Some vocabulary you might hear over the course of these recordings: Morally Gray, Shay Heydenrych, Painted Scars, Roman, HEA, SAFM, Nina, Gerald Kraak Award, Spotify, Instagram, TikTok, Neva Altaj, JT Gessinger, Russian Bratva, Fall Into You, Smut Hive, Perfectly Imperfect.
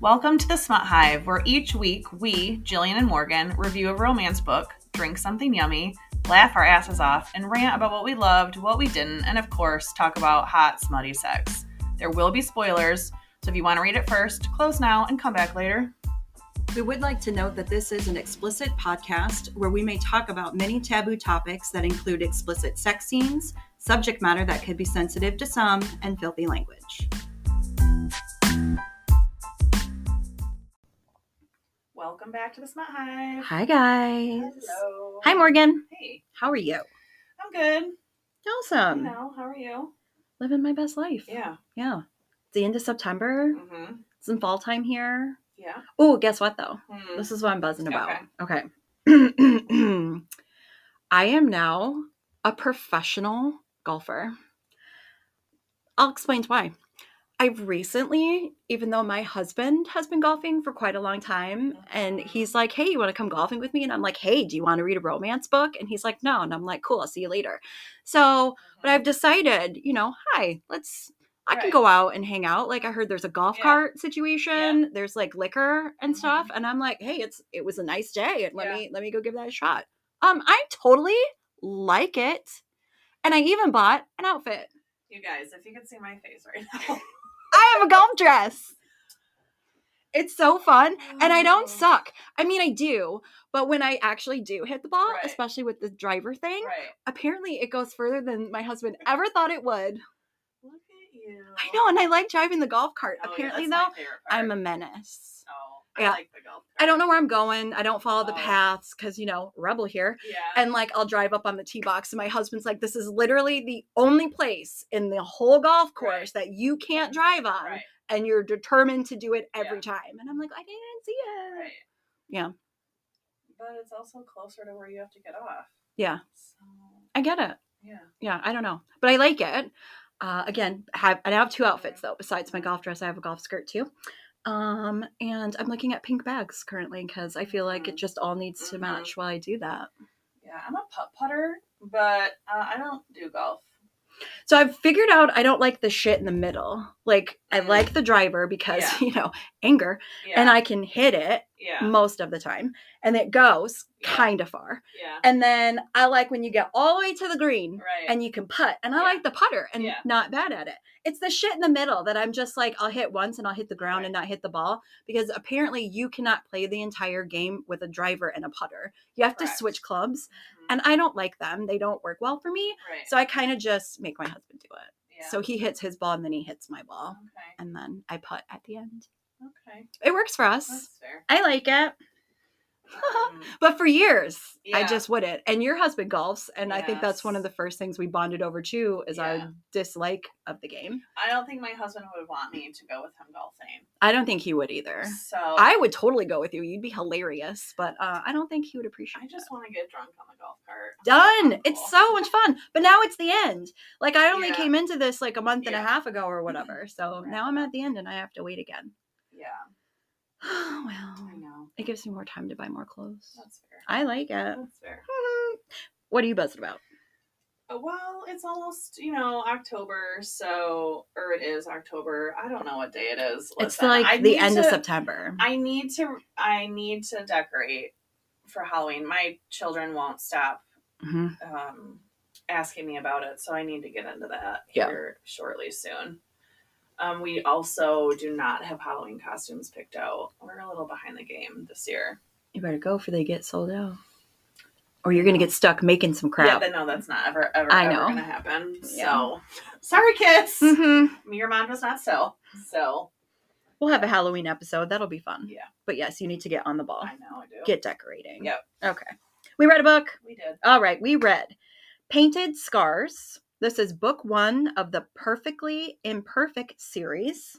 Welcome to the Smut Hive, where each week we, Jillian and Morgan, review a romance book, drink something yummy, laugh our asses off, and rant about what we loved, what we didn't, and of course, talk about hot, smutty sex. There will be spoilers, so if you want to read it first, close now and come back later. We would like to note that this is an explicit podcast where we may talk about many taboo topics that include explicit sex scenes, subject matter that could be sensitive to some, and filthy language. Welcome back to the Smut Hive. Hi, guys. Hello. Hi, Morgan. Hey. How are you? I'm good. Awesome. Hello. How are you? Living my best life. Yeah. It's the end of September. Mm-hmm. It's in fall time here. Yeah. Oh, guess what, though? Mm-hmm. This is what I'm buzzing about. Okay. I am now a professional golfer. I'll explain why. I've recently, even though my husband has been golfing for quite a long time, and he's like, hey, you want to come golfing with me? And I'm like, hey, do you want to read a romance book? And he's like, no. And I'm like, cool, I'll see you later. So, but I've decided, you know, I can go out and hang out. Like, I heard there's a golf cart situation. Yeah. There's like liquor and stuff. And I'm like, hey, it was a nice day. And let me go give that a shot. I totally like it. And I even bought an outfit. You guys, if you could see my face right now. I have a golf dress. It's so fun. And I don't suck. I mean, I do. But when I actually do hit the ball, especially with the driver thing, apparently it goes further than my husband ever thought it would. Look at you. I know. And I like driving the golf cart. Oh, apparently, though, I'm a menace. Oh, I like the golf cart. I don't know where I'm going. I don't follow the paths because, you know, rebel here. Yeah. And, like, I'll drive up on the tee box. And my husband's like, this is literally the only place in the whole golf course that you can't drive on. Right. And you're determined to do it every time. And I'm like, I didn't see it. Right. Yeah. But it's also closer to where you have to get off. Yeah. So... I get it. Yeah. Yeah. I don't know. But I like it. Again, I have two outfits, though. Besides my golf dress, I have a golf skirt, too. And I'm looking at pink bags currently because I feel like it just all needs to match while I do that. Yeah, I'm a putter, but I don't do golf. So I've figured out I don't like the shit in the middle. Like, I like the driver because, you know, anger. Yeah. And I can hit it most of the time. And it goes kind of far. Yeah. And then I like when you get all the way to the green and you can putt. And I like the putter and not bad at it. It's the shit in the middle that I'm just like, I'll hit once and I'll hit the ground and not hit the ball. Because apparently you cannot play the entire game with a driver and a putter. You have to switch clubs. And I don't like them. They don't work well for me. Right. So I kind of just make my husband do it. Yeah. So he hits his ball and then he hits my ball. Okay. And then I putt at the end. Okay. It works for us. That's fair. I like it. But for years, I just wouldn't. And your husband golfs. And I think that's one of the first things we bonded over too is our dislike of the game. I don't think my husband would want me to go with him golfing. I don't think he would either. So I would totally go with you. You'd be hilarious. But I don't think he would appreciate it. I just want to get drunk on the golf cart. Done. It's so much fun. But now it's the end. Like, I only came into this like a month and a half ago or whatever. So now I'm at the end and I have to wait again. Yeah. Oh, well, I know. It gives me more time to buy more clothes. That's fair. I like it. That's fair. What are you buzzing about? Well, it's almost, you know, October, so, or it is October. I don't know what day it is. Listen, it's like the end of September. I need to decorate for Halloween. My children won't stop asking me about it, so I need to get into that here shortly soon. We also do not have Halloween costumes picked out. We're a little behind the game this year. You better go for they get sold out. Or you're going to get stuck making some crap. Yeah, no, that's not ever going to happen. Yeah. So, sorry, kids. Mm-hmm. Your mom does not sell. So, we'll have a Halloween episode. That'll be fun. Yeah. But yes, you need to get on the ball. I know, I do. Get decorating. Yep. Okay. We read a book. We did. All right. We read Painted Scars. This is book one of the Perfectly Imperfect series.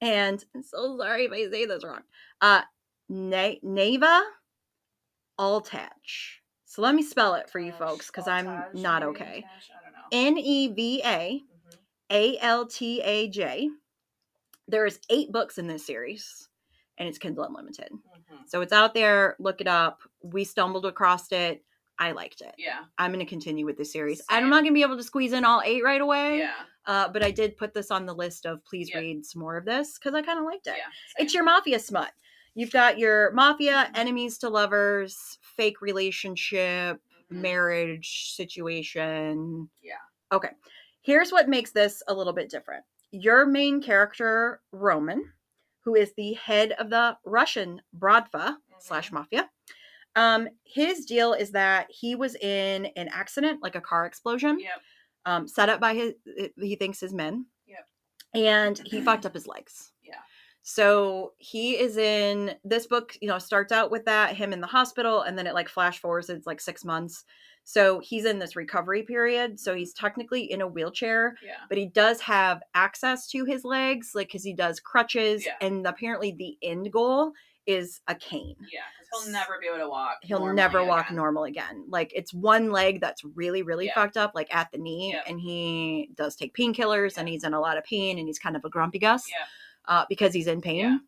And I'm so sorry if I say this wrong. Neva Altaj. So let me spell it for you folks because I'm not okay. Neva Altaj. There's 8 books in this series. And it's Kindle Unlimited. So it's out there. Look it up. We stumbled across it. I liked it. Yeah. I'm going to continue with this series. Same. I'm not going to be able to squeeze in all 8 right away. Yeah. But I did put this on the list of please read some more of this because I kind of liked it. Yeah, it's your mafia smut. You've got your mafia, enemies to lovers, fake relationship, marriage situation. Yeah. Okay. Here's what makes this a little bit different. Your main character, Roman, who is the head of the Russian Bratva / mafia. His deal is that he was in an accident, like a car explosion, set up by he thinks his men, and he fucked up his legs. Yeah. So he is in this book, you know, starts out with that, him in the hospital, and then it like flash forwards, it's like 6 months. So he's in this recovery period. So he's technically in a wheelchair, but he does have access to his legs, like, cause he does crutches and apparently the end goal is a cane. Yeah, because he'll never be able to walk. He'll never walk normal again. Like, it's one leg that's really, really fucked up, like at the knee, and he does take painkillers, and he's in a lot of pain, and he's kind of a grumpy Gus because he's in pain. Yeah.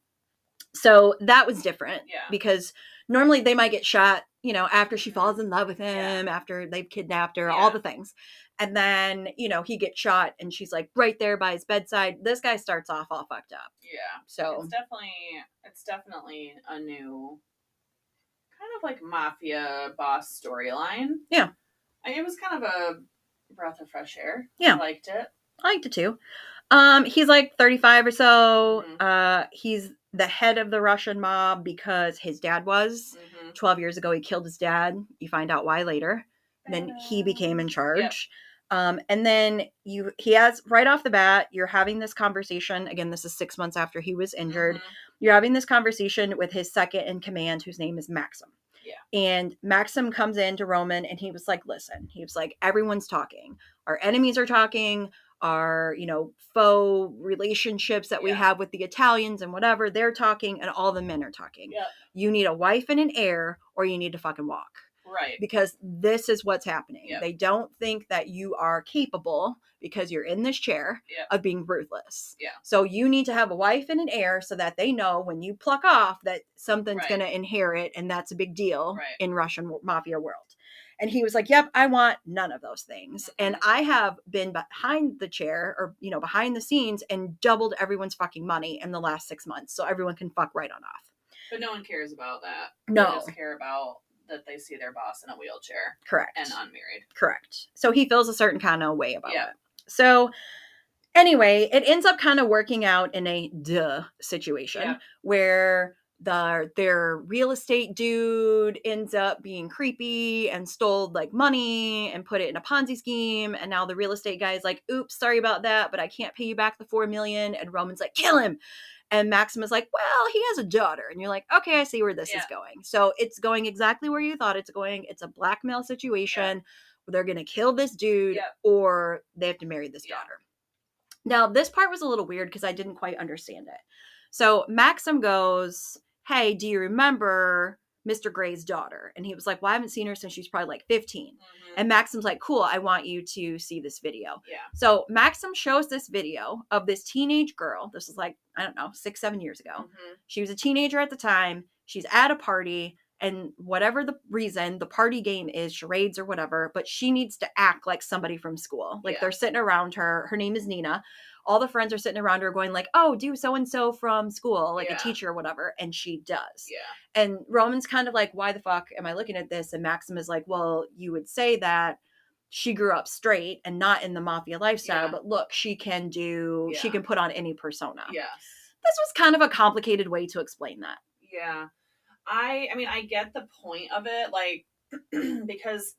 So that was different because normally they might get shot, you know, after she falls in love with him, after they've kidnapped her, all the things. And then, you know, he gets shot and she's like right there by his bedside. This guy starts off all fucked up. Yeah. So it's definitely a new kind of like mafia boss storyline. Yeah. It was kind of a breath of fresh air. Yeah. I liked it. I liked it too. He's like 35 or so. He's the head of the Russian mob because his dad was 12 years ago. He killed his dad. You find out why later. And then he became in charge. Yep. And then he has, right off the bat, you're having this conversation. Again, this is 6 months after he was injured. You're having this conversation with his second in command, whose name is Maxim. Yeah. And Maxim comes in to Roman and he was like, listen, he was like, everyone's talking. Our enemies are talking. Our, you know, faux relationships that we have with the Italians and whatever, they're talking, and all the men are talking. Yep. You need a wife and an heir, or you need to fucking walk. Right. Because this is what's happening. Yep. They don't think that you are capable, because you're in this chair, of being ruthless. Yeah. So you need to have a wife and an heir so that they know when you pluck off that something's going to inherit, and that's a big deal in Russian mafia world. And he was like, yep, I want none of those things. And I have been behind the chair, or, you know, behind the scenes, and doubled everyone's fucking money in the last 6 months. So everyone can fuck right on off. But no one cares about that. No. They just care about that they see their boss in a wheelchair. Correct. And unmarried. Correct. So he feels a certain kind of way about it. So anyway, it ends up kind of working out in a situation where their real estate dude ends up being creepy and stole like money and put it in a Ponzi scheme. And now the real estate guy is like, oops, sorry about that, but I can't pay you back the $4 million. And Roman's like, kill him. And Maxim is like, well, he has a daughter. And you're like, okay, I see where this is going. So it's going exactly where you thought it's going. It's a blackmail situation. Yeah. They're going to kill this dude or they have to marry this daughter. Now this part was a little weird because I didn't quite understand it. So Maxim goes, hey, do you remember Mr. Gray's daughter? And he was like, well, I haven't seen her since she's probably like 15. And Maxim's like, cool, I want you to see this video. Yeah. So Maxim shows this video of this teenage girl. This is like, I don't know, 6-7 years ago. She was a teenager at the time. She's at a party, and whatever the reason, the party game is charades or whatever, but she needs to act like somebody from school. Like they're sitting around her. Her name is Nina. All the friends are sitting around her going like, oh, do so-and-so from school, like a teacher or whatever. And she does. Yeah. And Roman's kind of like, why the fuck am I looking at this? And Maxim is like, well, you would say that she grew up straight and not in the mafia lifestyle, but look, she can do, she can put on any persona. Yes. This was kind of a complicated way to explain that. Yeah. I mean, I get the point of it, like, because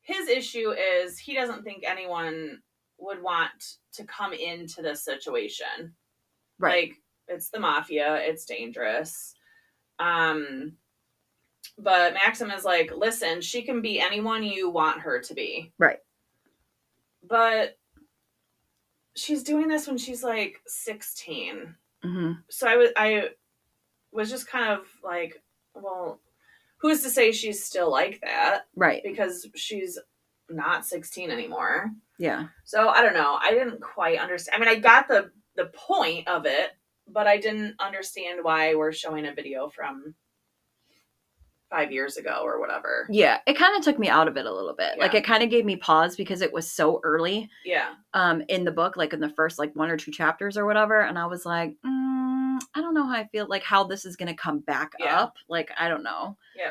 his issue is he doesn't think anyone would want to come into this situation. Right. Like, it's the mafia. It's dangerous. But Maxim is like, listen, she can be anyone you want her to be. Right. But she's doing this when she's like 16. So I was just kind of like, well, who's to say she's still like that? Right. Because she's not 16 anymore. Yeah. So I don't know. I didn't quite understand. I mean, I got the point of it, but I didn't understand why we're showing a video from 5 years ago or whatever. Yeah. It kind of took me out of it a little bit. Yeah. Like, it kind of gave me pause because it was so early. Yeah. In the book, like in the first like 1 or 2 chapters or whatever. And I was like, I don't know how I feel, like how this is going to come back up. Like, I don't know. Yeah.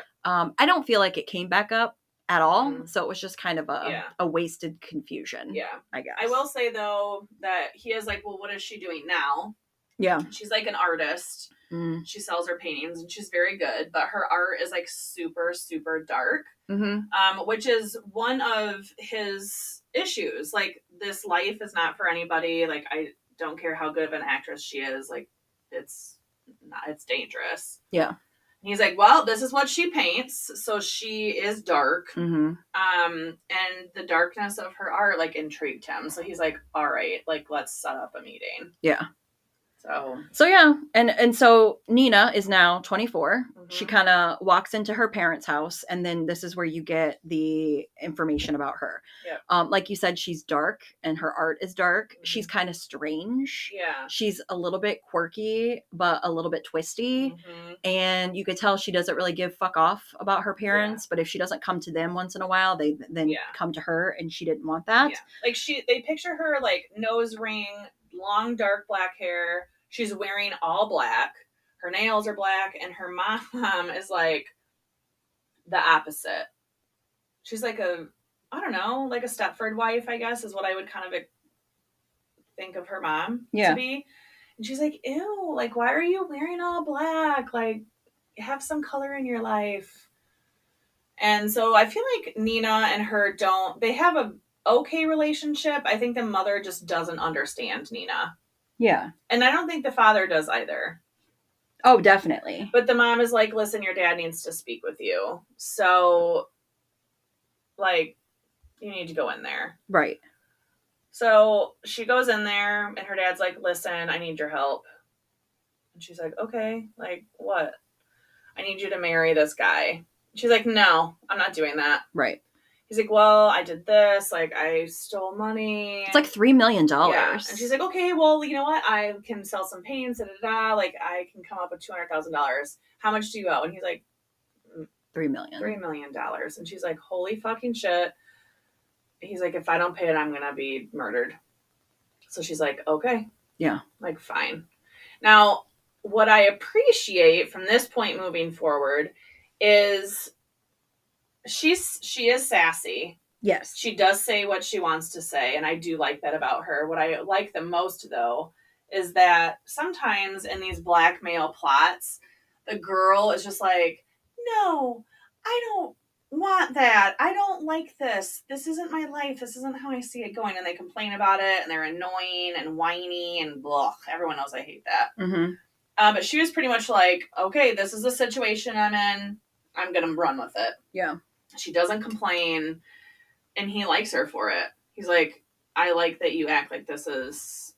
I don't feel like it came back up at all. Mm-hmm. So it was just kind of a wasted confusion. Yeah. I guess. I will say though that he is like, well, what is she doing now? Yeah. She's like an artist. Mm. She sells her paintings and she's very good, but her art is like super, super dark, which is one of his issues. Like, this life is not for anybody. Like, I don't care how good of an actress she is. Like, it's dangerous. Yeah. And he's like, well, this is what she paints. So she is dark. Mm-hmm. And the darkness of her art like intrigued him. So he's like, all right, like, let's set up a meeting. Yeah. So yeah. And so Nina is now 24. Mm-hmm. She kind of walks into her parents' house, and then this is where you get the information about her. Yep. Like you said, she's dark and her art is dark. Mm-hmm. She's kind of strange. Yeah. She's a little bit quirky, but a little bit twisty. Mm-hmm. And you could tell she doesn't really give fuck off about her parents, but if she doesn't come to them once in a while, they then come to her, and she didn't want that. Yeah. Like, they picture her like nose ring, long dark black hair. She's wearing all black. Her nails are black, and her mom is like the opposite. She's like a Stepford wife, I guess, is what I would kind of think of her mom to be. And she's like, ew, like, why are you wearing all black? Like, have some color in your life. And so I feel like Nina and her they have a okay relationship. I think the mother just doesn't understand Nina. Yeah. And I don't think the father does either. Oh, definitely. But the mom is like, listen, your dad needs to speak with you. So, like, you need to go in there. Right. So she goes in there, and her dad's like, listen, I need your help. And she's like, okay, like, what? I need you to marry this guy. She's like, no, I'm not doing that. Right. He's like, well, I did this. Like, I stole money. It's like $3 million. Yeah. And she's like, okay, well, you know what? I can sell some paints. Da, da, da. Like, I can come up with $200,000. How much do you owe? And he's like, $3 million. $3 million. And she's like, holy fucking shit. He's like, if I don't pay it, I'm going to be murdered. So she's like, okay. Yeah. Like, fine. Now, what I appreciate from this point moving forward is... She is sassy. Yes. She does say what she wants to say, and I do like that about her. What I like the most, though, is that sometimes in these blackmail plots, the girl is just like, no, I don't want that. I don't like this. This isn't my life. This isn't how I see it going. And they complain about it, and they're annoying and whiny and blah. Everyone knows I hate that. Mm-hmm. But she was pretty much like, okay, this is the situation I'm in. I'm going to run with it. Yeah. She doesn't complain, and he likes her for it. He's like, I like that you act like this is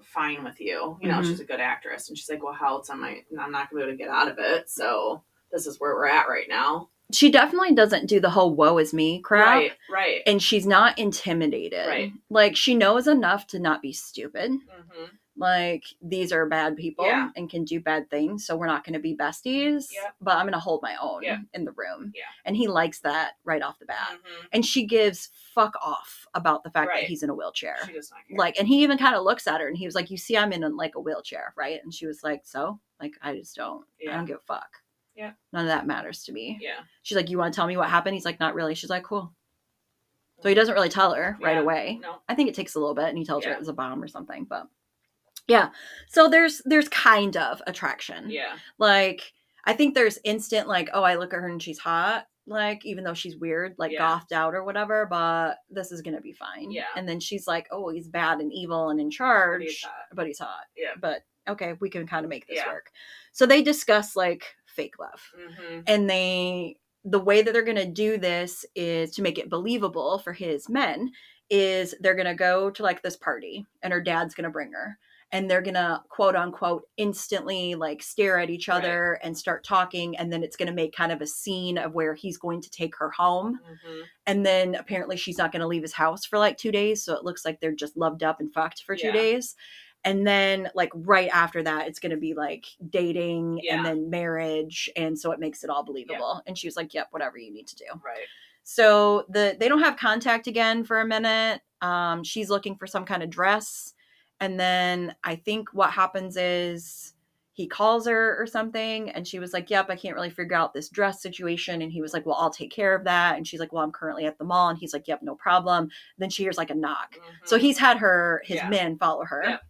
fine with you. You know, she's a good actress. And she's like, well, how else am I? I'm not going to be able to get out of it. So this is where we're at right now. She definitely doesn't do the whole woe is me crap. Right, right. And she's not intimidated. Right. Like, she knows enough to not be stupid. Mm-hmm. Like, these are bad people and can do bad things, so we're not going to be besties, but I'm going to hold my own in the room. Yeah. And he likes that right off the bat. Mm-hmm. And she gives fuck off about the fact that he's in a wheelchair. She does not care. Like, and he even kind of looks at her, and he was like, you see, I'm in, like, a wheelchair, right? And she was like, so? Like, I just don't. Yeah. I don't give a fuck. Yeah. None of that matters to me. Yeah. She's like, you want to tell me what happened? He's like, not really. She's like, cool. So he doesn't really tell her right away. No. I think it takes a little bit, and he tells her it was a bomb or something, but... Yeah. So there's kind of attraction. Yeah. Like, I think there's instant, like, oh, I look at her and she's hot. Like, even though she's weird, like gothed out or whatever, but this is going to be fine. Yeah. And then she's like, oh, he's bad and evil and in charge, but he's hot. Yeah. But okay, we can kind of make this work. So they discuss, like, fake love. Mm-hmm. And the way that they're going to do this is to make it believable for his men is they're going to go to, like, this party, and her dad's going to bring her. And they're going to, quote unquote, instantly, like, stare at each other and start talking. And then it's going to make kind of a scene of where he's going to take her home. Mm-hmm. And then apparently she's not going to leave his house for like 2 days. So it looks like they're just loved up and fucked for 2 days. And then like right after that, it's going to be like dating and then marriage. And so it makes it all believable. And she was like, yep, whatever you need to do. Right. So they don't have contact again for a minute. She's looking for some kind of dress. And then I think what happens is he calls her or something. And she was like, yep, I can't really figure out this dress situation. And he was like, well, I'll take care of that. And she's like, well, I'm currently at the mall. And he's like, yep, no problem. And then she hears like a knock. Mm-hmm. So he's had his men follow her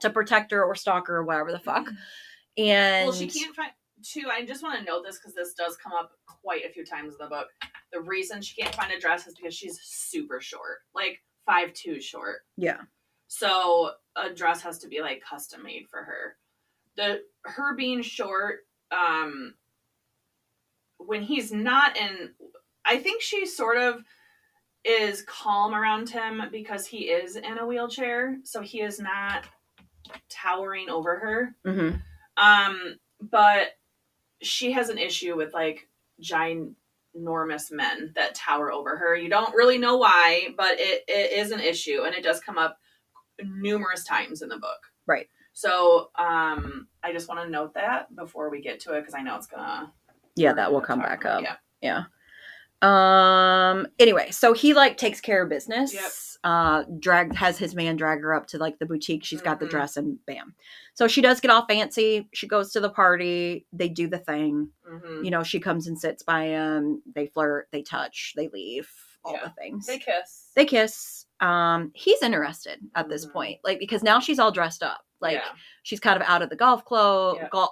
to protect her or stalk her or whatever the fuck. And well, she can't find too. I just want to note this because this does come up quite a few times in the book. The reason she can't find a dress is because she's super short, like 5'2" short. Yeah. So a dress has to be like custom made for her. Her being short, when he's not in, I think she sort of is calm around him because he is in a wheelchair. So he is not towering over her. Mm-hmm. But she has an issue with like ginormous men that tower over her. You don't really know why, but it is an issue, and it does come up numerous times in the book. Right. So I just want to note that before we get to it, because I know it's gonna that will come back up. Yeah. Anyway, so he like takes care of business. Yep. Has his man drag her up to like the boutique. She's got the dress, and bam. So she does get all fancy. She goes to the party. They do the thing. Mm-hmm. You know, she comes and sits by him. They flirt. They touch. They leave. All the things. They kiss. He's interested at this point, like, because now she's all dressed up. Like she's kind of out of the golf clothes. Yeah.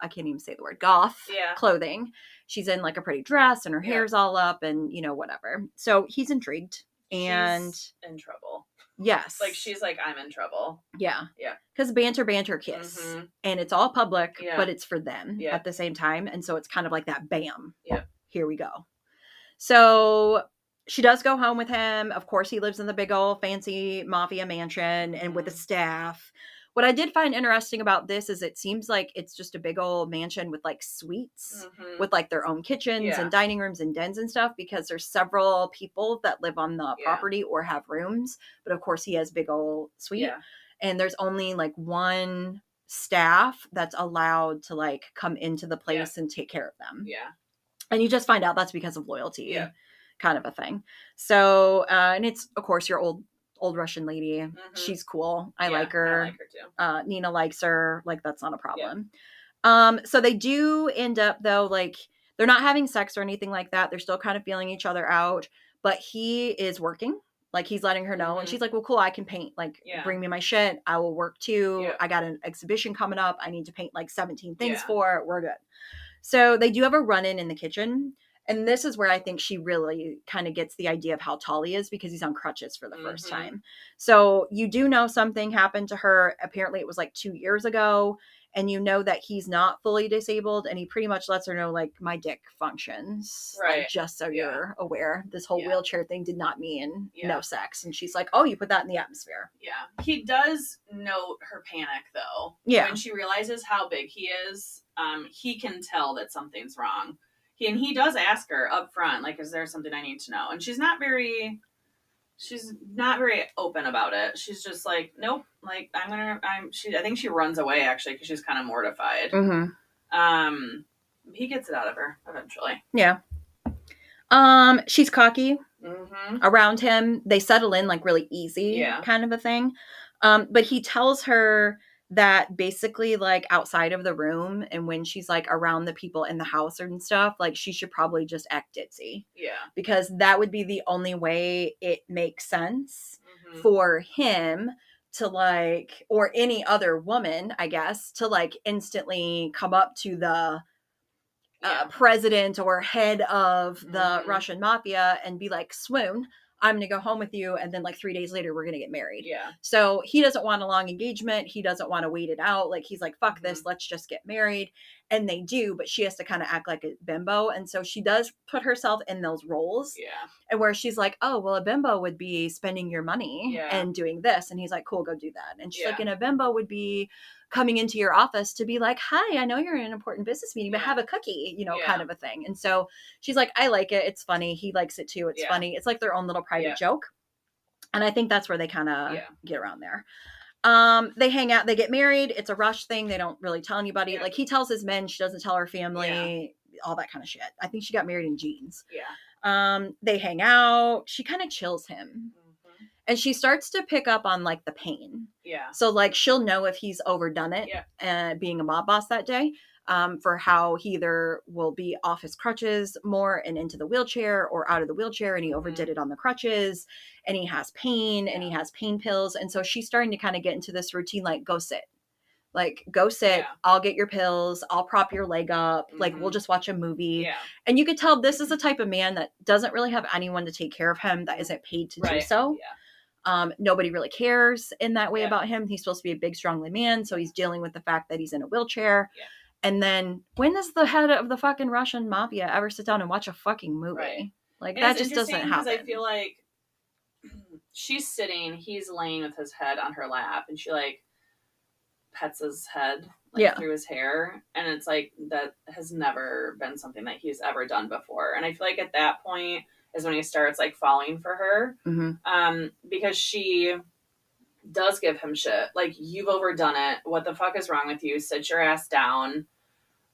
I can't even say the word goth clothing. She's in like a pretty dress, and her hair's all up, and you know, whatever. So he's intrigued. And she's in trouble. Yes. Like, she's like, I'm in trouble. Yeah. Yeah. Because banter kiss. Mm-hmm. And it's all public, but it's for them at the same time. And so it's kind of like that, bam. Yeah. Here we go. So she does go home with him. Of course, he lives in the big old fancy mafia mansion and with a staff. What I did find interesting about this is it seems like it's just a big old mansion with like suites with like their own kitchens and dining rooms and dens and stuff, because there's several people that live on the property or have rooms, but of course he has big old suite and there's only like one staff that's allowed to like come into the place and take care of them. Yeah. And you just find out that's because of loyalty kind of a thing. So, and it's of course your old Russian lady. Mm-hmm. She's cool. I like her too. Nina likes her. Like, that's not a problem. Yeah. So they do end up though, like, they're not having sex or anything like that. They're still kind of feeling each other out, but he is working. Like, he's letting her know. Mm-hmm. And she's like, well, cool. I can paint. Like, bring me my shit. I will work too. Yeah. I got an exhibition coming up. I need to paint like 17 things for it. We're good. So they do have a run-in in the kitchen. And this is where I think she really kind of gets the idea of how tall he is, because he's on crutches for the first time. So you do know something happened to her. Apparently it was like 2 years ago, and you know that he's not fully disabled, and he pretty much lets her know, like, my dick functions. Right. Like, just so you're aware, this whole wheelchair thing did not mean no sex. And she's like, oh, you put that in the atmosphere. Yeah. He does note her panic though. Yeah. When she realizes how big he is, he can tell that something's wrong. And he does ask her up front, like, is there something I need to know? And she's not very open about it. She's just like, nope. Like, I think she runs away actually, because she's kind of mortified. Mm-hmm. He gets it out of her eventually. Yeah. She's cocky around him. They settle in like really easy kind of a thing. But he tells her that basically, like, outside of the room and when she's like around the people in the house and stuff, like, she should probably just act ditzy. Yeah. Because that would be the only way it makes sense for him to, like, or any other woman, I guess, to like instantly come up to the president or head of the Russian mafia and be like, swoon, I'm going to go home with you. And then like 3 days later, we're going to get married. Yeah. So he doesn't want a long engagement. He doesn't want to wait it out. Like, he's like, fuck this. Let's just get married. And they do, but she has to kind of act like a bimbo. And so she does put herself in those roles. Yeah. And where she's like, oh, well, a bimbo would be spending your money and doing this. And he's like, cool, go do that. And she's like, and a bimbo would be coming into your office to be like, hi, I know you're in an important business meeting, but have a cookie, you know, kind of a thing. And so she's like, I like it. It's funny. He likes it too. It's funny. It's like their own little private joke. And I think that's where they kind of get around there. They hang out, they get married. It's a rush thing. They don't really tell anybody. Yeah. Like, he tells his men, she doesn't tell her family, all that kind of shit. I think she got married in jeans. Yeah. They hang out. She kind of chills him. Mm-hmm. And she starts to pick up on, like, the pain. Yeah. So, like, she'll know if he's overdone it being a mob boss that day, for how he either will be off his crutches more and into the wheelchair, or out of the wheelchair and he overdid it on the crutches, and he has pain and he has pain pills. And so she's starting to kind of get into this routine, like, go sit. Like, go sit, I'll get your pills, I'll prop your leg up, like, we'll just watch a movie. Yeah. And you could tell this is a type of man that doesn't really have anyone to take care of him, that isn't paid to do so. Yeah. Nobody really cares in that way about him. He's supposed to be a big, strongly man, so he's dealing with the fact that he's in a wheelchair. Yeah. And then, when does the head of the fucking Russian mafia ever sit down and watch a fucking movie? Right. Like, and that just doesn't happen. I feel like she's sitting, he's laying with his head on her lap, and she, like, pets his head, like, through his hair, and it's like, that has never been something that he's ever done before. And I feel like at that point is when he starts, like, falling for her, because she does give him shit, like, you've overdone it, what the fuck is wrong with you, sit your ass down,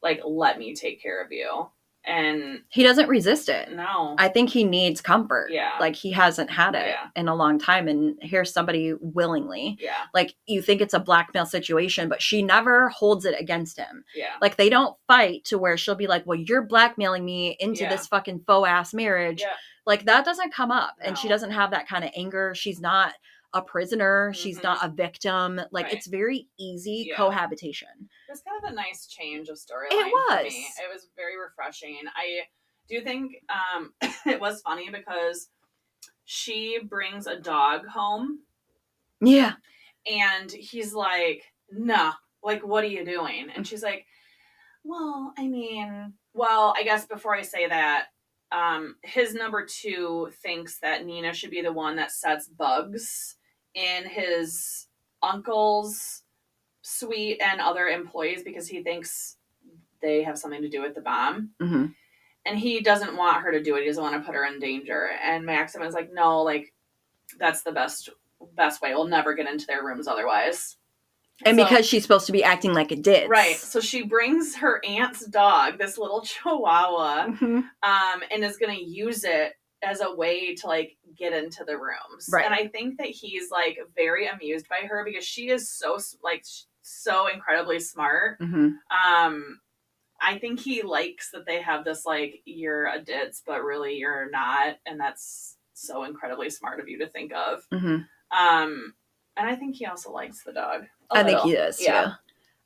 like, let me take care of you. And he doesn't resist it. No. I think he needs comfort. Yeah. Like, he hasn't had it in a long time. And here's somebody willingly. Yeah. Like, you think it's a blackmail situation, but she never holds it against him. Yeah. Like, they don't fight to where she'll be like, well, you're blackmailing me into this fucking faux ass marriage. Yeah. Like, that doesn't come up. No. And she doesn't have that kind of anger. She's not a prisoner. She's not a victim. Like, it's very easy cohabitation. It was kind of a nice change of storyline. It was. For me. It was very refreshing. I do think it was funny because she brings a dog home. Yeah. And he's like, nah, like, what are you doing? And she's like, well, I mean, well, I guess before I say that, his number two thinks that Nina should be the one that sets bugs in his uncle's suite and other employees because he thinks they have something to do with the bomb. Mm-hmm. And he doesn't want her to do it. He doesn't want to put her in danger. And Maxim is like, no, like, that's the best way. We'll never get into their rooms otherwise. And so, because she's supposed to be acting like a ditz. Right. So she brings her aunt's dog, this little chihuahua, and is going to use it as a way to, like, get into the rooms. Right. And I think that he's, like, very amused by her because she is so, like, so incredibly smart. I think he likes that they have this, like, you're a ditz, but really you're not. And that's so incredibly smart of you to think of. And I think he also likes the dog. I think he does. Yeah.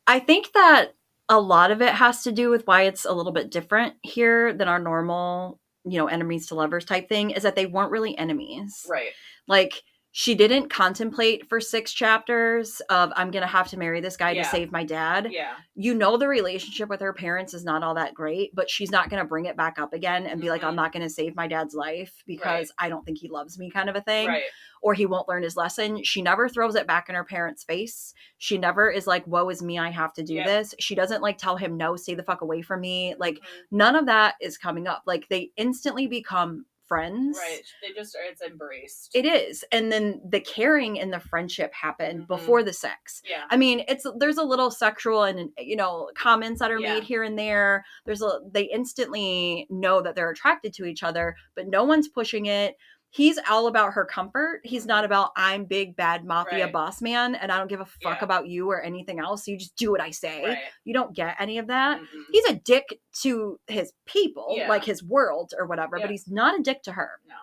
I think that a lot of it has to do with why it's a little bit different here than our normal, you know, enemies to lovers type thing, is that they weren't really enemies. Right. Like, she didn't contemplate for 6 chapters of, I'm going to have to marry this guy to save my dad. Yeah. You know, the relationship with her parents is not all that great, but she's not going to bring it back up again and be like, I'm not going to save my dad's life because I don't think he loves me, kind of a thing. Right. Or he won't learn his lesson. She never throws it back in her parents' face. She never is like, woe is me, I have to do this. She doesn't, like, tell him, no, stay the fuck away from me. Like, none of that is coming up. Like, they instantly become friends. Right. They just, it's embraced. It is. And then the caring and the friendship happened before the sex. Yeah. I mean, there's a little sexual and, you know, comments that are made here and there. They instantly know that they're attracted to each other, but no one's pushing it. He's all about her comfort. He's not about, I'm big, bad mafia boss man, and I don't give a fuck about you or anything else. So you just do what I say. Right. You don't get any of that. Mm-hmm. He's a dick to his people, like his world or whatever, but he's not a dick to her. No.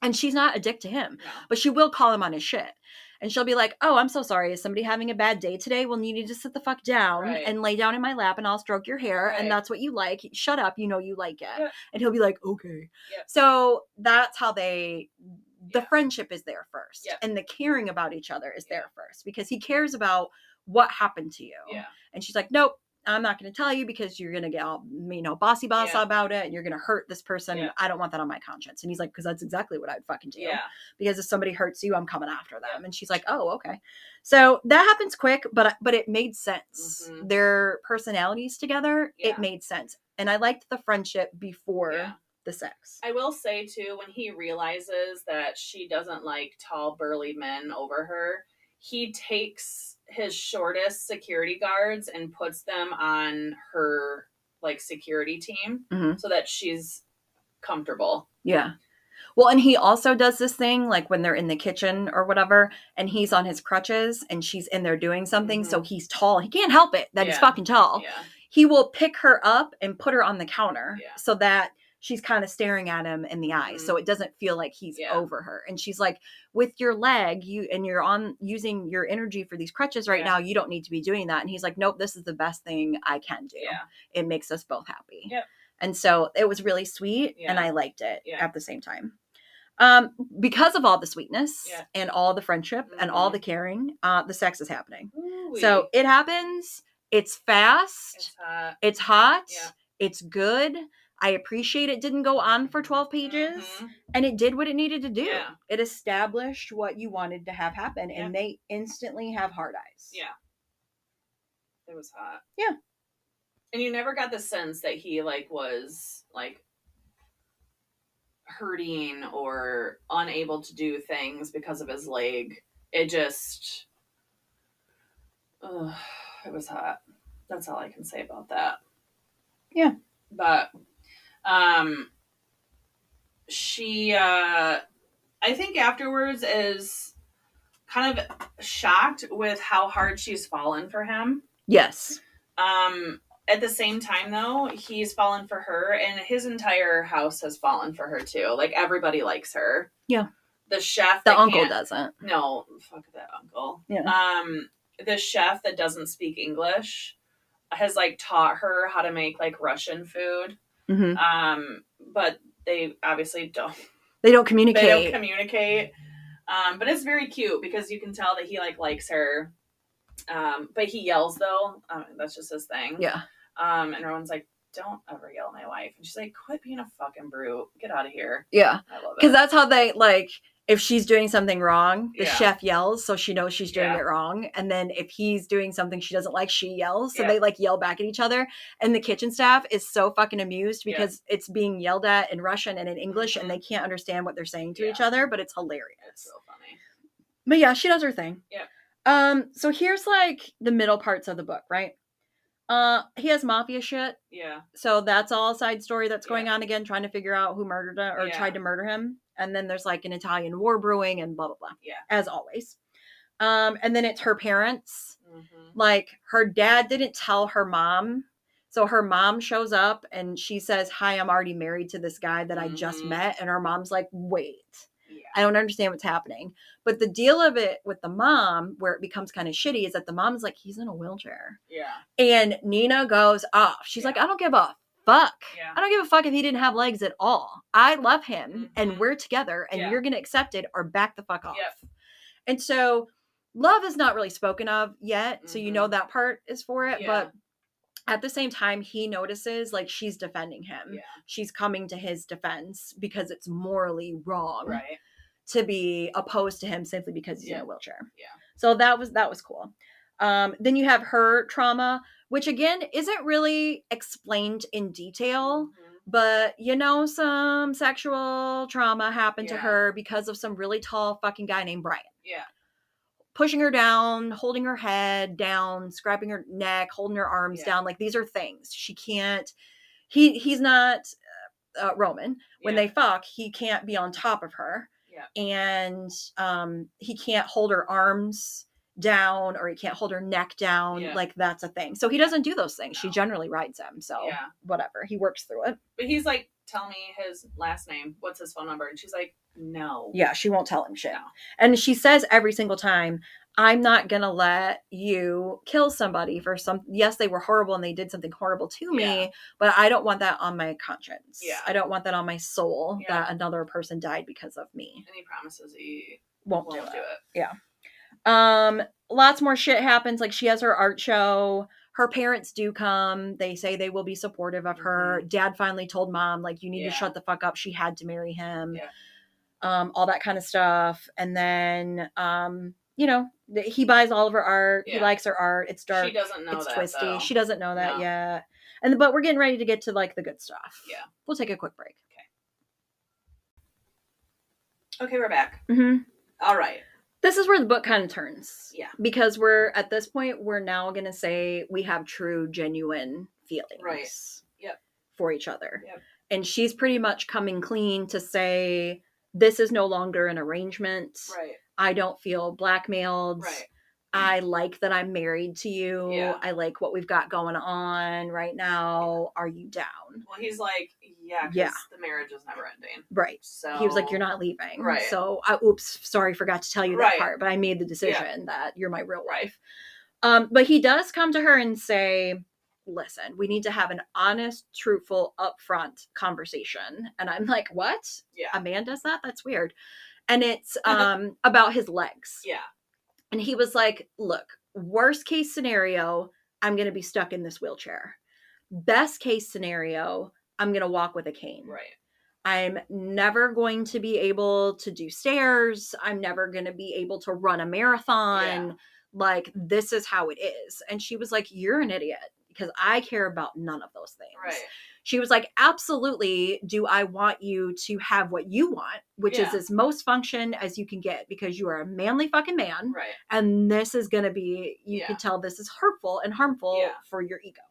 And she's not a dick to him. No. But she will call him on his shit. And she'll be like, oh, I'm so sorry. Is somebody having a bad day today? Well, you need to sit the fuck down and lay down in my lap and I'll stroke your hair. Right. And that's what you like. Shut up. You know you like it. Yeah. And he'll be like, okay. Yeah. So that's how the friendship is there first. Yeah. And the caring about each other is there first. Because he cares about what happened to you. Yeah. And she's like, nope, I'm not going to tell you because you're going to get all, you know, bossy boss about it. And you're going to hurt this person. Yeah. And I don't want that on my conscience. And he's like, because that's exactly what I'd fucking do. Yeah. Because if somebody hurts you, I'm coming after them. Yeah. And she's like, oh, okay. So that happens quick, but it made sense. Mm-hmm. Their personalities together, it made sense. And I liked the friendship before the sex. I will say too, when he realizes that she doesn't like tall, burly men over her, he takes his shortest security guards and puts them on her like security team so that she's comfortable. Yeah. Well, and he also does this thing like when they're in the kitchen or whatever and he's on his crutches and she's in there doing something. So he's tall. He can't help it that he's fucking tall. Yeah. He will pick her up and put her on the counter so that she's kind of staring at him in the eye. So it doesn't feel like he's over her. And she's like, with your leg, you're on using your energy for these crutches right now. You don't need to be doing that. And he's like, nope, this is the best thing I can do. Yeah. It makes us both happy. Yep. And so it was really sweet and I liked it at the same time. Because of all the sweetness and all the friendship and all the caring, the sex is happening. Ooh-wee. So it happens. It's fast. It's hot. Yeah. It's good. I appreciate it didn't go on for 12 pages and it did what it needed to do. Yeah. It established what you wanted to have happen and they instantly have hard eyes. Yeah. It was hot. Yeah. And you never got the sense that he like was like hurting or unable to do things because of his leg. It just, it was hot. That's all I can say about that. Yeah. But, she, I think afterwards is kind of shocked with how hard she's fallen for him. Yes. At the same time though, he's fallen for her and his entire house has fallen for her too. Like everybody likes her. Yeah. The chef, the uncle doesn't. No, fuck that uncle. Yeah. The chef that doesn't speak English has like taught her how to make like Russian food. Mm-hmm. But they obviously don't. They don't communicate. They don't communicate. But it's very cute because you can tell that he like likes her. But he yells though. That's just his thing. Yeah. And Rowan's like, don't ever yell at my wife. And she's like, quit being a fucking brute. Get out of here. Yeah. I love it. Cause that's how they like, if she's doing something wrong, the chef yells, so she knows she's doing it wrong. And then if he's doing something she doesn't like, she yells. So they like yell back at each other. And the kitchen staff is so fucking amused because it's being yelled at in Russian and in English and they can't understand what they're saying to each other, but it's hilarious. It's so funny. But yeah, she does her thing. Yeah. So here's like the middle parts of the book, right? He has mafia shit. Yeah. So that's all side story that's going on again, trying to figure out who murdered her or tried to murder him. And then there's like an Italian war brewing and blah, blah, blah. Yeah. As always. And then it's her parents. Mm-hmm. Like her dad didn't tell her mom. So her mom shows up and she says, hi, I'm already married to this guy that I just met. And her mom's like, wait. Yeah. I don't understand what's happening. But the deal of it with the mom, where it becomes kind of shitty, is that the mom's like, he's in a wheelchair. Yeah. And Nina goes off. She's like, I don't give a fuck. Yeah. I don't give a fuck if he didn't have legs at all. I love him and we're together and you're going to accept it or back the fuck off. Yep. And so love is not really spoken of yet. Mm-hmm. So you know that part is for it. Yeah. But at the same time, he notices like she's defending him. Yeah. She's coming to his defense because it's morally wrong to be opposed to him simply because he's in a wheelchair. Yeah. So that was cool. Then you have her trauma, which again isn't really explained in detail, but you know, some sexual trauma happened to her because of some really tall fucking guy named Brian. Yeah. Pushing her down, holding her head down, scraping her neck, holding her arms down. Like these are things she can't, he's not Roman. When they fuck, he can't be on top of her. Yeah. And he can't hold her arms down or he can't hold her neck down. Yeah. Like that's a thing. So he doesn't do those things. No. She generally rides him. So whatever, he works through it. But he's like, tell me his last name. What's his phone number? And she's like, no. Yeah, she won't tell him shit. No. And she says every single time, I'm not going to let you kill somebody for some. Yes, they were horrible and they did something horrible to me, but I don't want that on my conscience. Yeah. I don't want that on my soul that another person died because of me. And he promises he won't do it. Yeah. Lots more shit happens. Like she has her art show. Her parents do come. They say they will be supportive of her. Dad finally told mom, like, you need to shut the fuck up. She had to marry him. Yeah. All that kind of stuff. And then, you know, he buys all of her art. Yeah. He likes her art. It's dark. She doesn't know that. It's twisty. Though. She doesn't know that yet. But we're getting ready to get to like the good stuff. Yeah. We'll take a quick break. Okay. Okay, we're back. Mm-hmm. All right. This is where the book kind of turns. Yeah. Because we're, at this point, we're now going to say we have true, genuine feelings. Right. Yep. For each other. Yep. And she's pretty much coming clean to say, this is no longer an arrangement. Right. I don't feel blackmailed. Right. I like that I'm married to you. Yeah. I like what we've got going on right now. Yeah. Are you down? Well, he's like, yeah, because the marriage is never ending. Right. So he was like, you're not leaving. Right. So, oops, sorry, forgot to tell you that part, but I made the decision that you're my real wife. But he does come to her and say, listen, we need to have an honest, truthful, upfront conversation. And I'm like, what? Yeah. A man does that? That's weird. And it's about his legs. Yeah. And he was like, look, worst case scenario, I'm going to be stuck in this wheelchair. Best case scenario, I'm going to walk with a cane. Right. I'm never going to be able to do stairs. I'm never going to be able to run a marathon. Yeah. Like, this is how it is. And she was like, you're an idiot because I care about none of those things. Right. She was like, absolutely do I want you to have what you want, which is as most function as you can get because you are a manly fucking man. Right. And this is going to be, you can tell this is hurtful and harmful for your ego.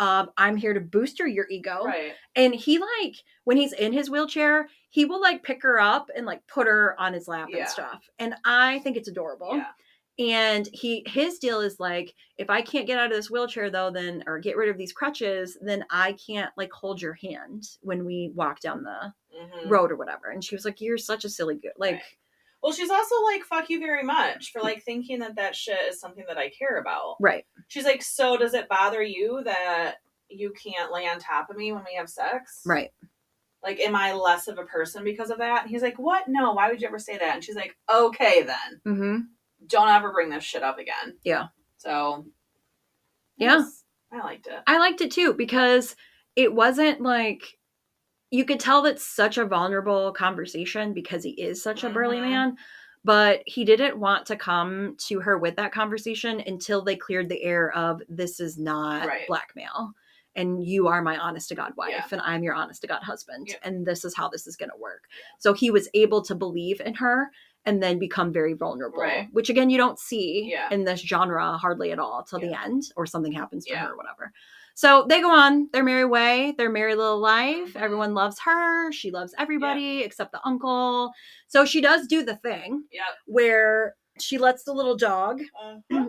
I'm here to booster your ego. Right. And he like, when he's in his wheelchair, he will like pick her up and like put her on his lap and stuff. And I think it's adorable. Yeah. And his deal is like, if I can't get out of this wheelchair though, then, or get rid of these crutches, then I can't like hold your hand when we walk down the road or whatever. And she was like, you're such a silly girl. Like, right. Well, she's also like, fuck you very much for like thinking that that shit is something that I care about. Right. She's like, so does it bother you that you can't lay on top of me when we have sex? Right. Like, am I less of a person because of that? And he's like, what? No. Why would you ever say that? And she's like, okay, then. Mm-hmm. Don't ever bring this shit up again. Yeah. So. Yes, yeah. I liked it. I liked it too, because it wasn't like, you could tell that's such a vulnerable conversation because he is such a burly man, but he didn't want to come to her with that conversation until they cleared the air of, this is not blackmail and you are my honest to God wife and I'm your honest to God husband. Yeah. And this is how this is going to work. So he was able to believe in her and then become very vulnerable, which again, you don't see in this genre hardly at all till the end, or something happens to her or whatever. So they go on their merry way, their merry little life. Everyone loves her. She loves everybody except the uncle. So she does do the thing where she lets the little dog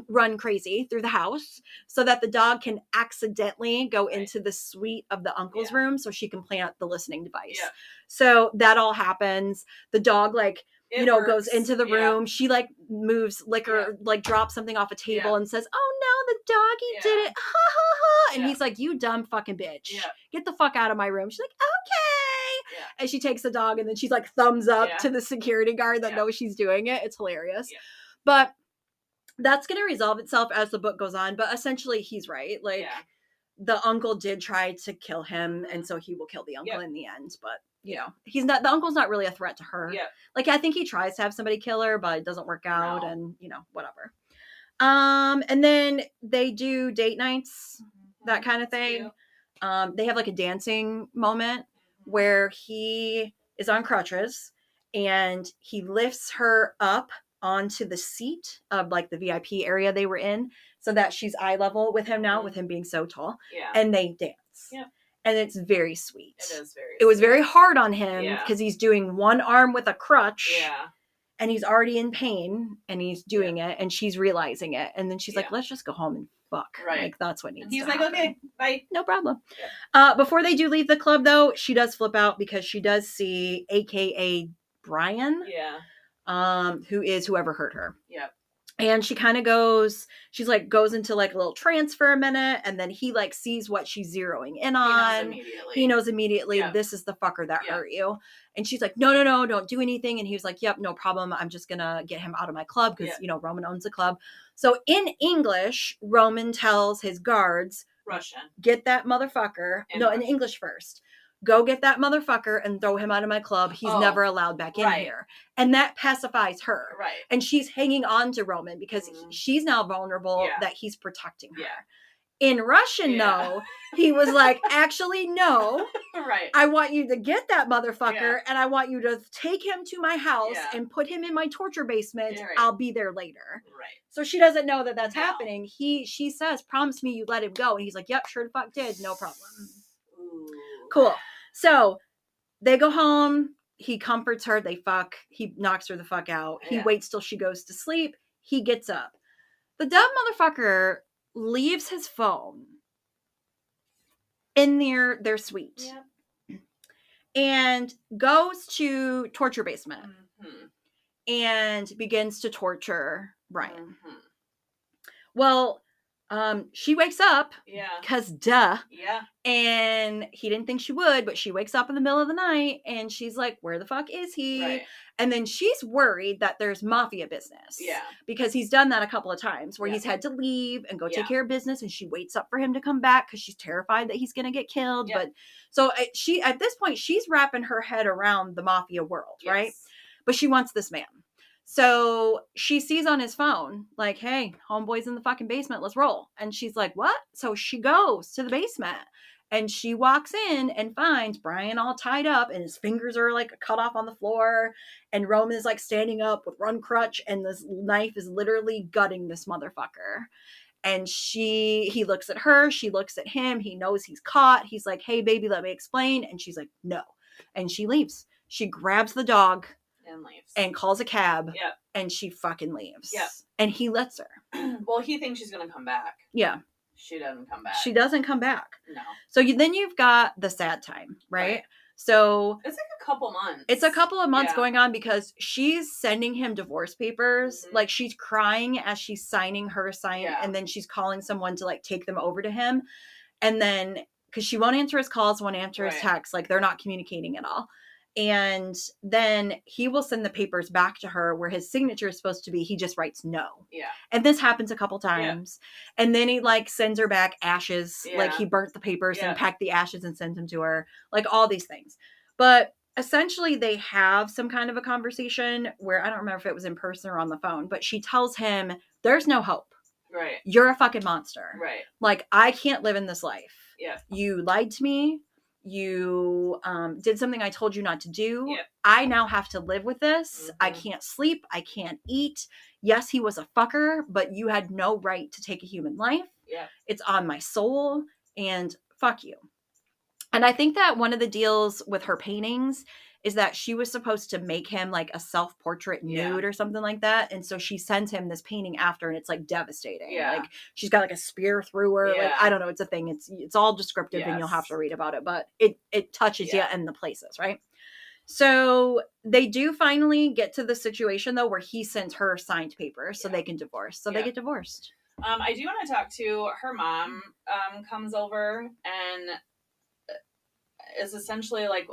run crazy through the house so that the dog can accidentally go into the suite of the uncle's room so she can plant the listening device. Yeah. So that all happens. The dog like, goes into the room. Yeah. She like moves liquor, like drops something off a table and says, oh no, the doggy did it. Ha ha ha. And he's like, you dumb fucking bitch. Yeah. Get the fuck out of my room. She's like, okay. Yeah. And she takes the dog and then she's like thumbs up to the security guard that knows she's doing it. It's hilarious. Yeah. But that's going to resolve itself as the book goes on. But essentially he's right. Like the uncle did try to kill him. And so he will kill the uncle in the end. But you know, he's not, the uncle's not really a threat to her. Yeah. Like, I think he tries to have somebody kill her, but it doesn't work out and, you know, whatever. And then they do date nights, that kind of thing. They have like a dancing moment where he is on crutches and he lifts her up onto the seat of like the VIP area they were in so that she's eye level with him now, with him being so tall. Yeah. And they dance. Yeah. And it's very sweet. It is very sweet. It was very hard on him because he's doing one arm with a crutch and he's already in pain and he's doing it and she's realizing it. And then she's like, let's just go home and fuck. Right. Like, that's what needs to happen. He's like, okay, bye. No problem. Yeah. Before they do leave the club, though, she does flip out because she does see AKA Brian, who is whoever hurt her. Yeah. And she kind of goes, she's like, goes into like a little trance for a minute. And then he like sees what she's zeroing in on. He knows immediately this is the fucker that hurt you. And she's like, no, don't do anything. And he was like, yep, no problem. I'm just going to get him out of my club because, you know, Roman owns the club. So in English, Roman tells his guards, Russian, get that motherfucker. In English first. Go get that motherfucker and throw him out of my club. He's never allowed back in here. And that pacifies her. Right. And she's hanging on to Roman because she's now vulnerable that he's protecting her. In Russian, no. He was like, actually, no. Right. I want you to get that motherfucker and I want you to take him to my house and put him in my torture basement. Yeah, right. I'll be there later. Right. So she doesn't know that that's happening. She says, promise me you let him go. And he's like, yep, sure the fuck did. No problem. Ooh. Cool. So they go home. He comforts her. They fuck. He knocks her the fuck out. He waits till she goes to sleep. He gets up. The dumb motherfucker leaves his phone in their suite and goes to torture basement and begins to torture Brian. Well, she wakes up because duh. Yeah. And he didn't think she would, but she wakes up in the middle of the night and she's like, where the fuck is he? Right. And then she's worried that there's mafia business. Yeah. Because he's done that a couple of times where he's had to leave and go take care of business. And she waits up for him to come back because she's terrified that he's going to get killed. Yeah. But so she, at this point, she's wrapping her head around the mafia world. Yes. Right. But she wants this man. So she sees on his phone, like, hey, homeboy's in the fucking basement. Let's roll. And she's like, what? So she goes to the basement and she walks in and finds Brian all tied up and his fingers are like cut off on the floor. And Roman is like standing up with one crutch and this knife is literally gutting this motherfucker. And he looks at her. She looks at him. He knows he's caught. He's like, hey, baby, let me explain. And she's like, no. And she leaves. She grabs the dog. And leaves. And calls a cab. Yep. And she fucking leaves. Yep. And he lets her. Well, he thinks she's gonna come back. Yeah. She doesn't come back. She doesn't come back. No. So then you've got the sad time, right? So it's like a couple months. It's a couple of months going on because she's sending him divorce papers. Like she's crying as she's signing her sign, and then she's calling someone to like take them over to him. And then because she won't answer his calls, won't answer his texts, like they're not communicating at all. And then he will send the papers back to her where his signature is supposed to be. He just writes no. Yeah. And this happens a couple times. Yeah. And then he like sends her back ashes. Yeah. Like he burnt the papers and packed the ashes and sent them to her. Like all these things. But essentially they have some kind of a conversation where I don't remember if it was in person or on the phone, but she tells him there's no hope. Right. You're a fucking monster. Right. Like I can't live in this life. Yeah. You lied to me. You did something I told you not to do. Yep. I now have to live with this. Mm-hmm. I can't sleep. I can't eat. Yes, he was a fucker, but you had no right to take a human life. Yeah. It's on my soul and fuck you. And I think that one of the deals with her paintings is that she was supposed to make him like a self-portrait nude or something like that. And so she sends him this painting after and it's like devastating. Yeah. Like she's got like a spear through her. Yeah. Like, I don't know. It's a thing. It's all descriptive and you'll have to read about it, but it touches you in the places. Right. So they do finally get to the situation though, where he sends her signed papers so they can divorce. So they get divorced. I do want to talk to her mom, comes over and is essentially like,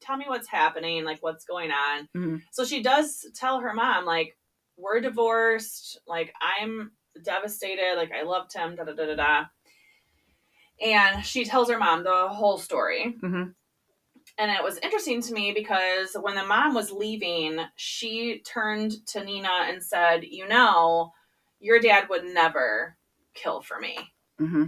tell me what's happening, like what's going on. Mm-hmm. So she does tell her mom, like, we're divorced, like I'm devastated, like I loved him, da da da da da. And she tells her mom the whole story. Mm-hmm. And it was interesting to me because when the mom was leaving, she turned to Nina and said, your dad would never kill for me. Mm-hmm.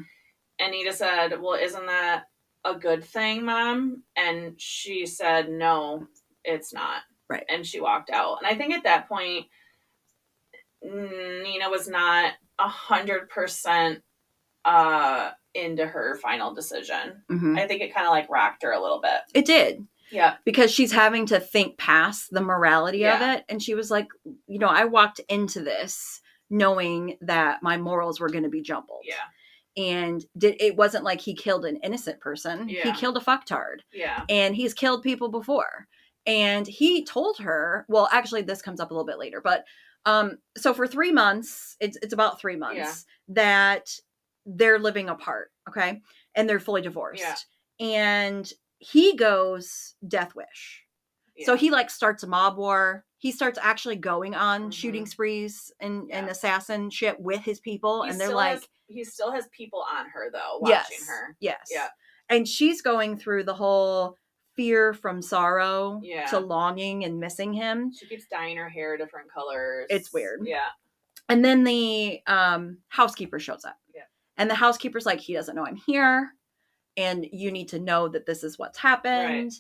And Nina said, well, isn't that a good thing, Mom? And she said, no, it's not. Right. And she walked out. And I think at that point, Nina was not 100% into her final decision. Mm-hmm. I think it kind of like rocked her a little bit. It did. Yeah. Because she's having to think past the morality of it. And she was like, I walked into this knowing that my morals were going to be jumbled. Yeah. And it wasn't like he killed an innocent person. Yeah. He killed a fucktard. Yeah. And he's killed people before. And he told her, well, actually this comes up a little bit later, but, so for 3 months, it's about 3 months that they're living apart. Okay. And they're fully divorced. Yeah. And he goes death wish. Yeah. So he like starts a mob war. He starts actually going on shooting sprees and assassin shit with his people. And they're like, he still has people on her though, watching her. Yes. Yeah. And she's going through the whole fear from sorrow to longing and missing him. She keeps dyeing her hair different colors. It's weird. Yeah. And then the housekeeper shows up. Yeah. And the housekeeper's like, he doesn't know I'm here. And you need to know that this is what's happened. Right.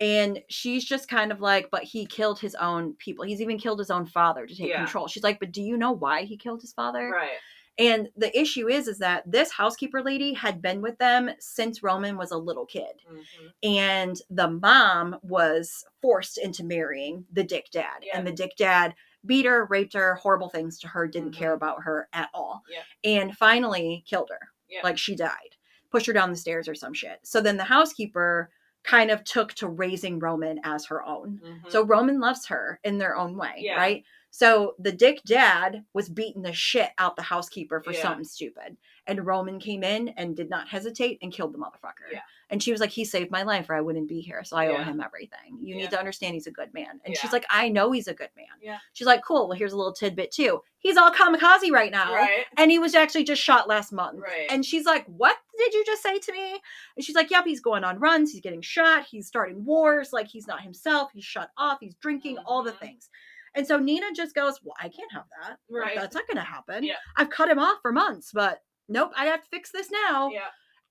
And she's just kind of like, but he killed his own people. He's even killed his own father to take control. She's like, but do you know why he killed his father? Right. And the issue is that this housekeeper lady had been with them since Roman was a little kid. Mm-hmm. And the mom was forced into marrying the dick dad. Yeah. And the dick dad beat her, raped her, horrible things to her, didn't care about her at all. Yeah. And finally killed her. Yeah. Like, she died. Pushed her down the stairs or some shit. So then the housekeeper kind of took to raising Roman as her own. Mm-hmm. So Roman loves her in their own way, right? So the dick dad was beating the shit out the housekeeper for something stupid. And Roman came in and did not hesitate and killed the motherfucker. Yeah. And she was like, he saved my life or I wouldn't be here. So I owe him everything. You need to understand he's a good man. And she's like, I know he's a good man. Yeah. She's like, cool. Well, here's a little tidbit too. He's all kamikaze right now. Right. And he was actually just shot last month. Right. And she's like, what did you just say to me? And she's like, yep, he's going on runs. He's getting shot. He's starting wars. Like, he's not himself. He's shut off. He's drinking, all the things. And so Nina just goes, well, I can't have that. Right. Like, that's not going to happen. Yeah. I've cut him off for months, but nope, I have to fix this now. Yeah.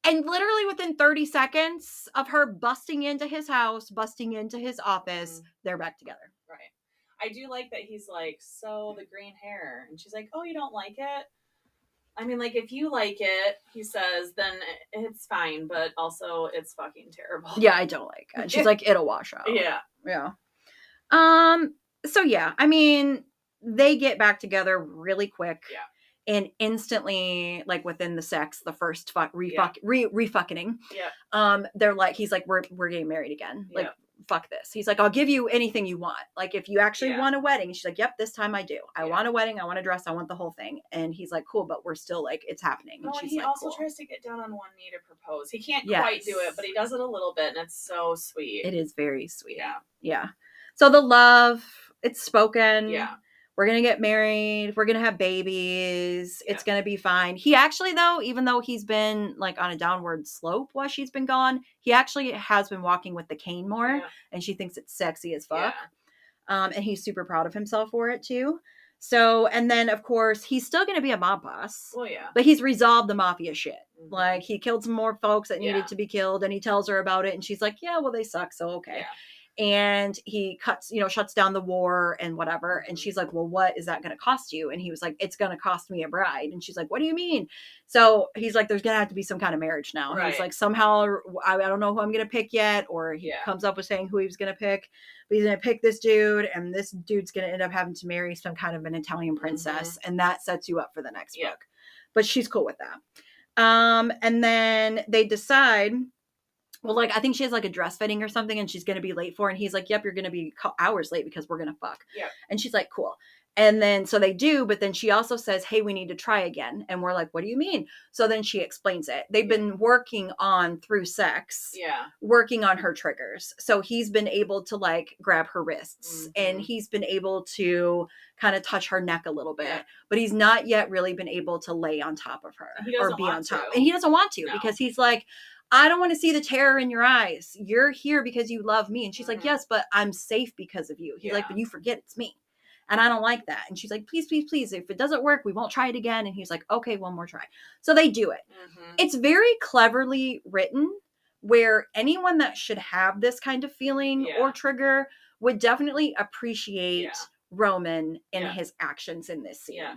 And literally within 30 seconds of her busting into his house, busting into his office, they're back together. Right. I do like that he's like, so the green hair. And she's like, oh, you don't like it? I mean, like, if you like it, he says, then it's fine, but also it's fucking terrible. Yeah, I don't like it. And she's like, it'll wash out. Yeah. Yeah. So, yeah, I mean, they get back together really quick and instantly, like within the sex, the first refucking. Yeah. They're like, he's like, we're getting married again. Like, fuck this. He's like, I'll give you anything you want. Like, if you actually want a wedding. And she's like, yep, this time I do. I want a wedding. I want a dress. I want the whole thing. And he's like, cool, but we're still like, it's happening. And she's he like, also tries to get down on one knee to propose. He can't quite do it, but he does it a little bit. And it's so sweet. It is very sweet. Yeah. Yeah. So the love, it's spoken. Yeah. We're going to get married. We're going to have babies. Yeah. It's going to be fine. He actually, though, even though he's been like on a downward slope while she's been gone, he actually has been walking with the cane more and she thinks it's sexy as fuck. Yeah. And he's super proud of himself for it too. So, and then of course he's still going to be a mob boss, but he's resolved the mafia shit. Mm-hmm. Like, he killed some more folks that needed to be killed and he tells her about it and she's like, yeah, well, they suck. So, okay. Yeah. And he cuts, you know, shuts down the war and whatever. And she's like, well, what is that going to cost you? And he was like, it's going to cost me a bride. And she's like, what do you mean? So he's like, there's going to have to be some kind of marriage now. Right. He's like, somehow, I don't know who I'm going to pick yet. Or he comes up with saying who he was going to pick. But he's going to pick this dude. And this dude's going to end up having to marry some kind of an Italian princess. Mm-hmm. And that sets you up for the next book. But she's cool with that. And then they decide... Well, like, I think she has like a dress fitting or something and she's going to be late for, and he's like, yep, you're going to be hours late because we're going to fuck. Yeah. And she's like, cool. And then, so they do, but then she also says, hey, we need to try again. And we're like, what do you mean? So then she explains it. They've been working on through sex, working on her triggers. So he's been able to like grab her wrists and he's been able to kind of touch her neck a little bit, but he's not yet really been able to lay on top of her or be on top. And he doesn't want to because he's like, I don't want to see the terror in your eyes. You're here because you love me. And she's like, yes, but I'm safe because of you. He's like, but you forget it's me. And I don't like that. And she's like, please, please, please. If it doesn't work, we won't try it again. And he's like, okay, one more try. So they do it. Mm-hmm. It's very cleverly written where anyone that should have this kind of feeling or trigger would definitely appreciate Roman and his actions in this scene. Yeah.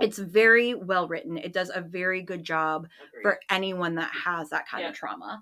It's very well written. It does a very good job for anyone that has that kind of trauma.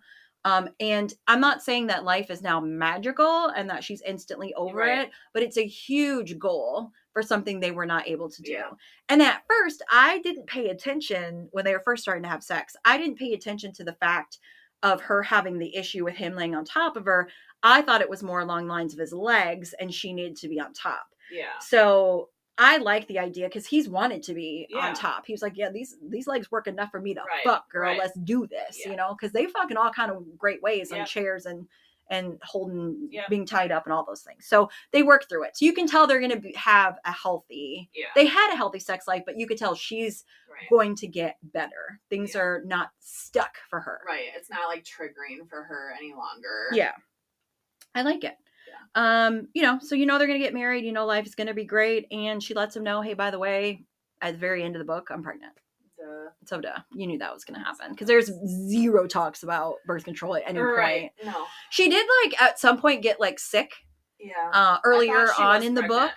And I'm not saying that life is now magical and that she's instantly over it, but it's a huge goal for something they were not able to do. Yeah. And at first, I didn't pay attention when they were first starting to have sex. I didn't pay attention to the fact of her having the issue with him laying on top of her. I thought it was more along the lines of his legs and she needed to be on top. Yeah. So... I like the idea because he's wanted to be on top. He was like, yeah, these legs work enough for me to fuck, girl. Right. Let's do this, you know, because they fuck in all kind of great ways on chairs and holding, being tied up and all those things. So they work through it. So you can tell they're going to have a healthy, they had a healthy sex life, but you could tell she's going to get better. Things are not stuck for her. Right. It's not like triggering for her any longer. Yeah. I like it. Yeah. You know, so you know they're going to get married, you know life is going to be great, and she lets him know, hey, by the way, at the very end of the book, I'm pregnant. So duh, you knew that was gonna happen because there's zero talks about birth control at any point. No, she did like at some point get like sick. Yeah. Earlier on in the book,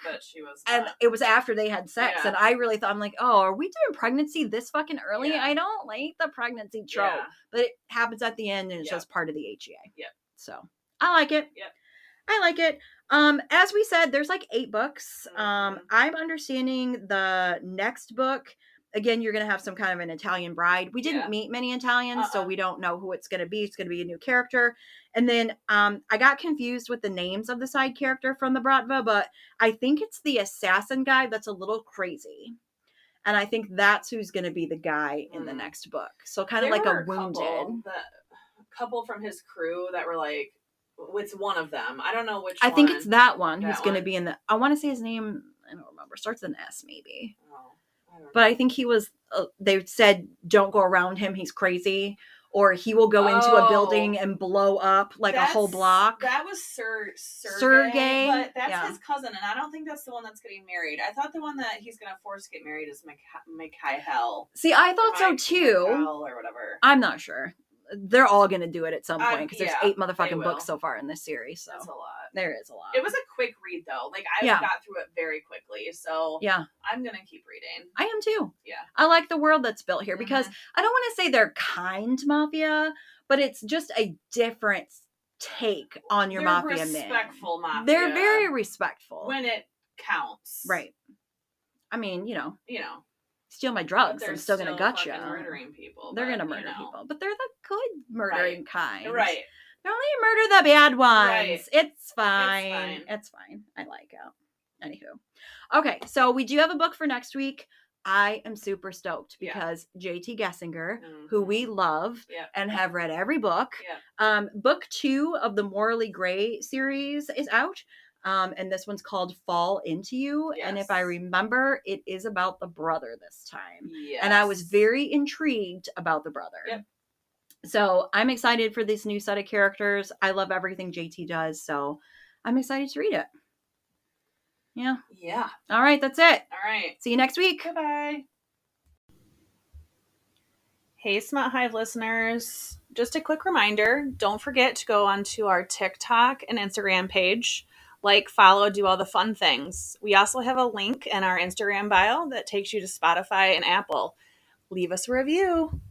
and it was after they had sex, and I really thought, I'm like, oh, are we doing pregnancy this fucking early? Yeah. I don't like the pregnancy trope, but it happens at the end, and it's just part of the HEA. Yeah. So I like it. Yeah. I like it. As we said, there's like 8 books. Mm-hmm. I'm understanding the next book. Again, you're going to have some kind of an Italian bride. We didn't meet many Italians, so we don't know who it's going to be. It's going to be a new character. And then I got confused with the names of the side character from the Bratva, but I think it's the assassin guy that's a little crazy. And I think that's who's going to be the guy in the next book. So kind of like a wounded. A couple from his crew that were like, it's one of them. I don't know which one. I think it's that one who's going to be in the, I want to say his name, I don't remember. Starts with an S maybe. Oh. But I think he was, they said, don't go around him. He's crazy. Or he will go into a building and blow up like a whole block. That was Sergey. But that's his cousin. And I don't think that's the one that's getting married. I thought the one that he's going to force get married is Mikhail. See, I thought so too. Mikhail or whatever. I'm not sure. They're all going to do it at some point because there's 8 motherfucking books so far in this series. So. That's a lot. There is a lot. It was a quick read though. Like I got through it very quickly. So I'm going to keep reading. I am too. Yeah. I like the world that's built here because I don't want to say they're kind mafia, but it's just a different take on your mafia men. Respectful mafia. They're very respectful. When it counts. Right. I mean, you know, steal my drugs. I'm still going to gut you. They're murdering people. They're going to murder people, but they're the good murdering kind. Right. Only murder the bad ones. Right. It's fine. It's fine. I like it. Anywho. Okay. So we do have a book for next week. I am super stoked because JT Gessinger, who we love and have read every book, book 2 of the Morally Gray series is out. And this one's called Fall Into You. Yes. And if I remember, it is about the brother this time. Yes. And I was very intrigued about the brother. Yep. So I'm excited for this new set of characters. I love everything JT does, so I'm excited to read it. Yeah. Yeah. All right, that's it. All right. See you next week. Bye-bye. Hey, Smut Hive listeners. Just a quick reminder, don't forget to go onto our TikTok and Instagram page. Like, follow, do all the fun things. We also have a link in our Instagram bio that takes you to Spotify and Apple. Leave us a review.